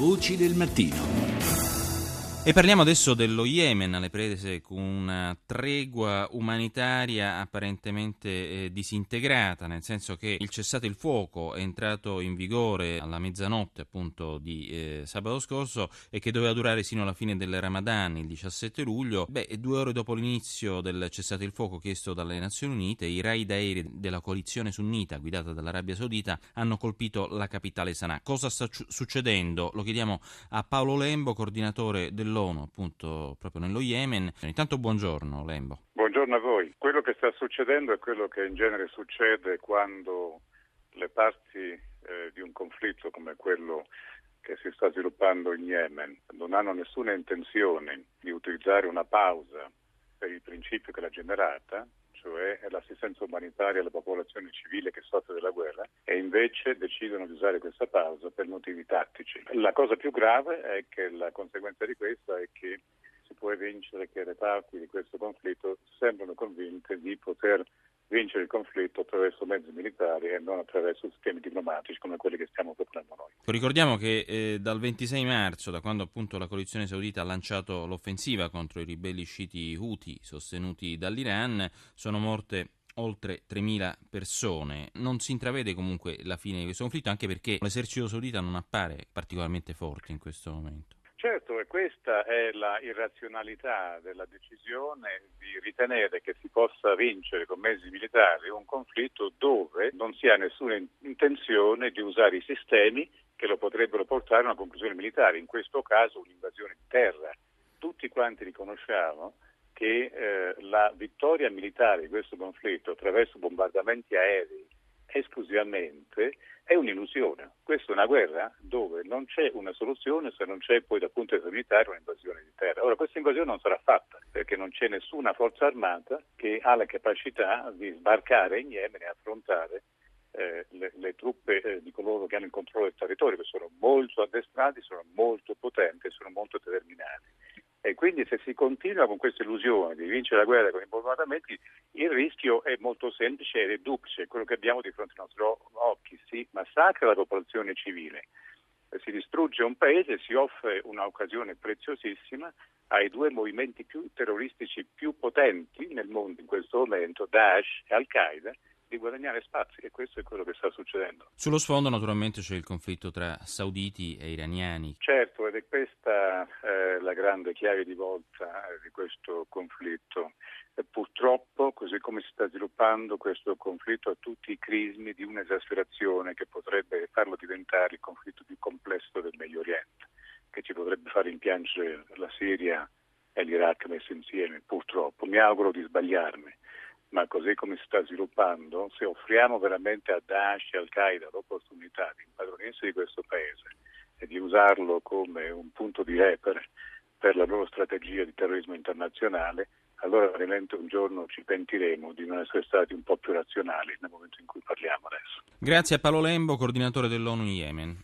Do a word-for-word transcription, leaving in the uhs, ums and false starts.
Voci del mattino. E parliamo adesso dello Yemen, alle prese con una tregua umanitaria apparentemente eh, disintegrata, nel senso che il cessate il fuoco è entrato in vigore alla mezzanotte appunto di eh, sabato scorso e che doveva durare sino alla fine del Ramadan, il diciassette luglio. Beh, due ore dopo l'inizio del cessate il fuoco chiesto dalle Nazioni Unite, i raid aerei della coalizione sunnita guidata dall'Arabia Saudita hanno colpito la capitale Sana'a. Cosa sta c- succedendo? Lo chiediamo a Paolo Lembo, coordinatore dello l'ONU, appunto, proprio nello Yemen. Intanto buongiorno Lembo. Buongiorno a voi. Quello che sta succedendo è quello che in genere succede quando le parti eh, di un conflitto come quello che si sta sviluppando in Yemen non hanno nessuna intenzione di utilizzare una pausa per il principio che l'ha generata, cioè l'assistenza umanitaria alla popolazione civile che soffre della guerra, e invece decidono di usare questa pausa per motivi tattici. La cosa più grave è che la conseguenza di questo è che si può evincere che le parti di questo conflitto sembrano convinte di poter vincere il conflitto attraverso mezzi militari e non attraverso sistemi diplomatici come quelli che stiamo proponendo noi. Ricordiamo che eh, dal ventisei marzo, da quando appunto la coalizione saudita ha lanciato l'offensiva contro i ribelli sciiti Houthi sostenuti dall'Iran, sono morte oltre tremila persone. Non si intravede comunque la fine di questo conflitto, anche perché l'esercito saudita non appare particolarmente forte in questo momento. Certo, e questa è la irrazionalità della decisione di ritenere che si possa vincere con mezzi militari un conflitto dove non si ha nessuna intenzione di usare i sistemi che lo potrebbero portare a una conclusione militare, in questo caso un'invasione di terra. Tutti quanti riconosciamo che eh, la vittoria militare di questo conflitto attraverso bombardamenti aerei esclusivamente è un'illusione. Questa è una guerra dove non c'è una soluzione se non c'è poi dal punto di vista militare un'invasione di terra. Ora questa invasione non sarà fatta perché non c'è nessuna forza armata che ha la capacità di sbarcare in Yemen e affrontare eh, le, le truppe eh, di coloro che hanno il controllo del territorio, che sono molto addestrati, sono molto potenti, sono molto determinati. E quindi se si continua con questa illusione di vincere la guerra con i bombardamenti, il rischio è molto semplice ed è duplice, quello che abbiamo di fronte ai nostri occhi: si massacra la popolazione civile, si distrugge un paese, si offre un'occasione preziosissima ai due movimenti più terroristici più potenti nel mondo in questo momento, Daesh e Al-Qaeda, di guadagnare spazi, e questo è quello che sta succedendo. Sullo sfondo naturalmente c'è il conflitto tra sauditi e iraniani. Certo, ed è questa eh, la grande chiave di volta eh, di questo conflitto. E purtroppo, così come si sta sviluppando questo conflitto, ha tutti i crismi di un'esasperazione che potrebbe farlo diventare il conflitto più complesso del Medio Oriente, che ci potrebbe far rimpiangere la Siria e l'Iraq messi insieme, purtroppo. Mi auguro di sbagliarmi. Ma così come si sta sviluppando, se offriamo veramente a Daesh e Al-Qaeda l'opportunità di impadronirsi di questo paese e di usarlo come un punto di repere per la loro strategia di terrorismo internazionale, allora veramente un giorno ci pentiremo di non essere stati un po' più razionali nel momento in cui parliamo adesso. Grazie a Paolo Lembo, coordinatore dell'ONU in Yemen.